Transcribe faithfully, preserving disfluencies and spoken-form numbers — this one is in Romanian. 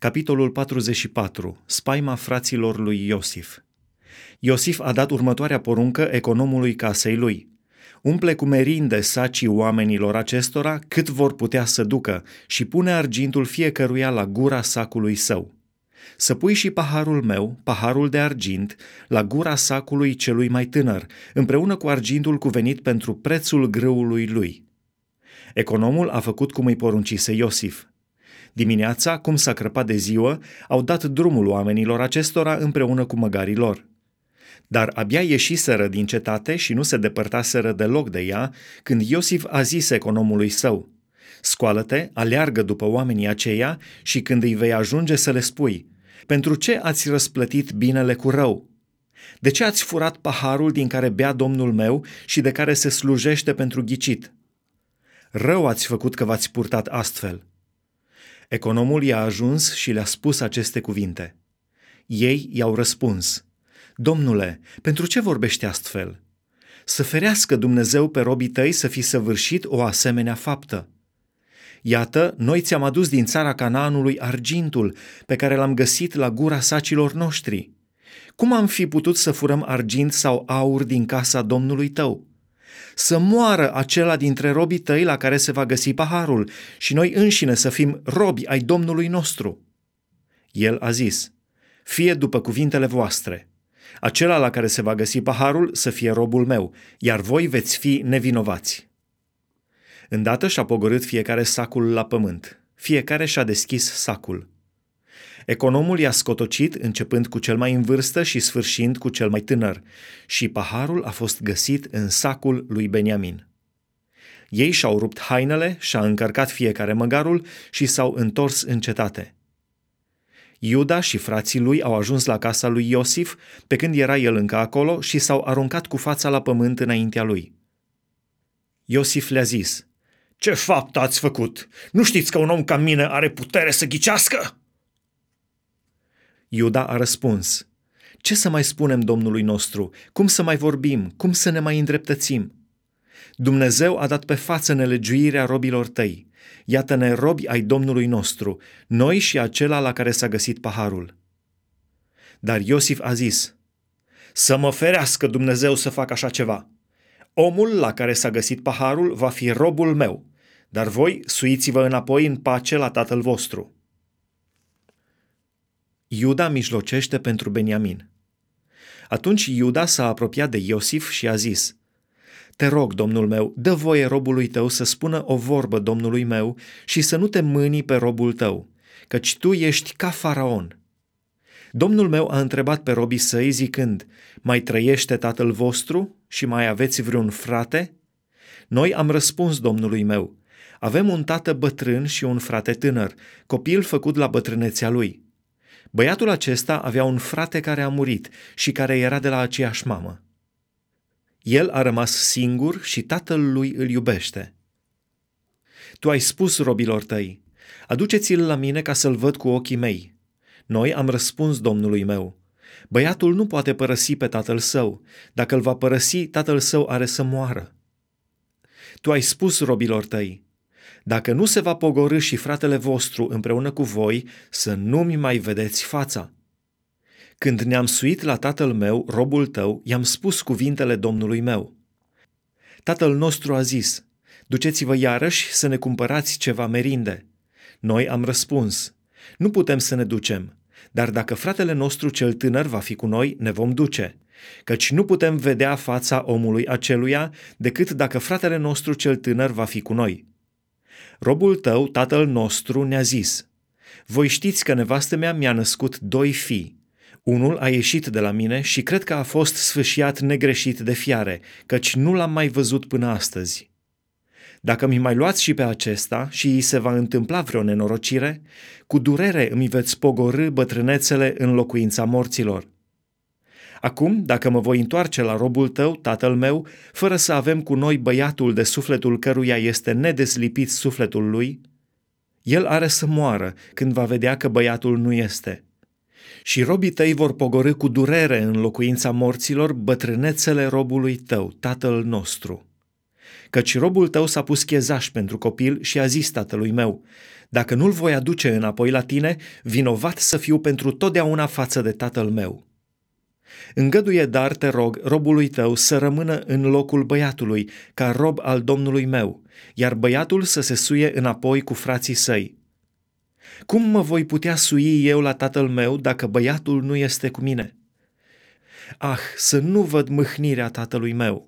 Capitolul patruzeci și patru. Spaima fraților lui Iosif. Iosif a dat următoarea poruncă economului casei lui: umple cu merinde sacii oamenilor acestora cât vor putea să ducă și pune argintul fiecăruia la gura sacului său. Să pui și paharul meu, paharul de argint, la gura sacului celui mai tânăr, împreună cu argintul cuvenit pentru prețul grâului lui. Economul a făcut cum îi poruncise Iosif. Dimineața, cum s-a crăpat de ziua, au dat drumul oamenilor acestora împreună cu măgarii lor. Dar abia ieșiseră din cetate și nu se depărtaseră deloc de ea, când Iosif a zis economului său: scoală-te, aleargă după oamenii aceia și când îi vei ajunge să le spui: pentru ce ați răsplătit binele cu rău? De ce ați furat paharul din care bea domnul meu și de care se slujește pentru ghicit? Rău ați făcut că v-ați purtat astfel. Economul i-a ajuns și le-a spus aceste cuvinte. Ei i-au răspuns: Domnule, pentru ce vorbești astfel? Să ferească Dumnezeu pe robii tăi să fi săvârșit o asemenea faptă. Iată, noi ți-am adus din țara Canaanului argintul pe care l-am găsit la gura sacilor noștri. Cum am fi putut să furăm argint sau aur din casa Domnului tău? Să moară acela dintre robii tăi la care se va găsi paharul și noi înșine să fim robi ai Domnului nostru. El a zis: fie după cuvintele voastre. Acela la care se va găsi paharul să fie robul meu, iar voi veți fi nevinovați. Îndată și-a pogorât fiecare sacul la pământ. Fiecare și-a deschis sacul. Economul i-a scotocit, începând cu cel mai în vârstă și sfârșind cu cel mai tânăr, și paharul a fost găsit în sacul lui Beniamin. Ei și-au rupt hainele, și-a încărcat fiecare măgarul și s-au întors în cetate. Iuda și frații lui au ajuns la casa lui Iosif, pe când era el încă acolo, și s-au aruncat cu fața la pământ înaintea lui. Iosif le-a zis: ce faptă ați făcut? Nu știți că un om ca mine are putere să ghicească? Iuda a răspuns: ce să mai spunem Domnului nostru? Cum să mai vorbim? Cum să ne mai îndreptățim? Dumnezeu a dat pe față nelegiuirea robilor tăi. Iată-ne robi ai Domnului nostru, noi și acela la care s-a găsit paharul. Dar Iosif a zis: să mă ferească Dumnezeu să fac așa ceva. Omul la care s-a găsit paharul va fi robul meu, dar voi suiți-vă înapoi în pace la tatăl vostru. Iuda mijlocește pentru Beniamin. Atunci Iuda s-a apropiat de Iosif și a zis: te rog, domnul meu, dă voie robului tău să spună o vorbă domnului meu și să nu te mâni pe robul tău, căci tu ești ca faraon. Domnul meu a întrebat pe robii săi zicând: mai trăiește tatăl vostru și mai aveți vreun frate? Noi am răspuns domnului meu: avem un tată bătrân și un frate tânăr, copil făcut la bătrânețea lui. Băiatul acesta avea un frate care a murit și care era de la aceeași mamă. El a rămas singur și tatăl lui îl iubește. Tu ai spus robilor tăi: aduceți-l la mine ca să-l văd cu ochii mei. Noi am răspuns domnului meu: băiatul nu poate părăsi pe tatăl său. Dacă îl va părăsi, tatăl său are să moară. Tu ai spus robilor tăi: dacă nu se va pogorî și fratele vostru împreună cu voi, să nu-mi mai vedeți fața. Când ne-am suit la tatăl meu, robul tău, i-am spus cuvintele domnului meu. Tatăl nostru a zis: duceți-vă iarăși să ne cumpărați ceva merinde. Noi am răspuns: nu putem să ne ducem, dar dacă fratele nostru cel tânăr va fi cu noi, ne vom duce, căci nu putem vedea fața omului aceluia decât dacă fratele nostru cel tânăr va fi cu noi. Robul tău, tatăl nostru, ne-a zis: voi știți că nevastă mea mi-a născut doi fii. Unul a ieșit de la mine și cred că a fost sfâșiat negreșit de fiare, căci nu l-am mai văzut până astăzi. Dacă mi mai luați și pe acesta și îi se va întâmpla vreo nenorocire, cu durere îmi veți pogorî bătrânețele în locuința morților. Acum, dacă mă voi întoarce la robul tău, tatăl meu, fără să avem cu noi băiatul de sufletul căruia este nedeslipit sufletul lui, el are să moară când va vedea că băiatul nu este. Și robii tăi vor pogorî cu durere în locuința morților bătrânețele robului tău, tatăl nostru. Căci robul tău s-a pus chezaș pentru copil și a zis tatălui meu: Dacă nu-l voi aduce înapoi la tine, vinovat să fiu pentru totdeauna față de tatăl meu. Îngăduie dar, te rog, robului tău să rămână în locul băiatului, ca rob al Domnului meu, iar băiatul să se suie înapoi cu frații săi. Cum mă voi putea sui eu la tatăl meu dacă băiatul nu este cu mine? Ah, să nu văd mâhnirea tatălui meu!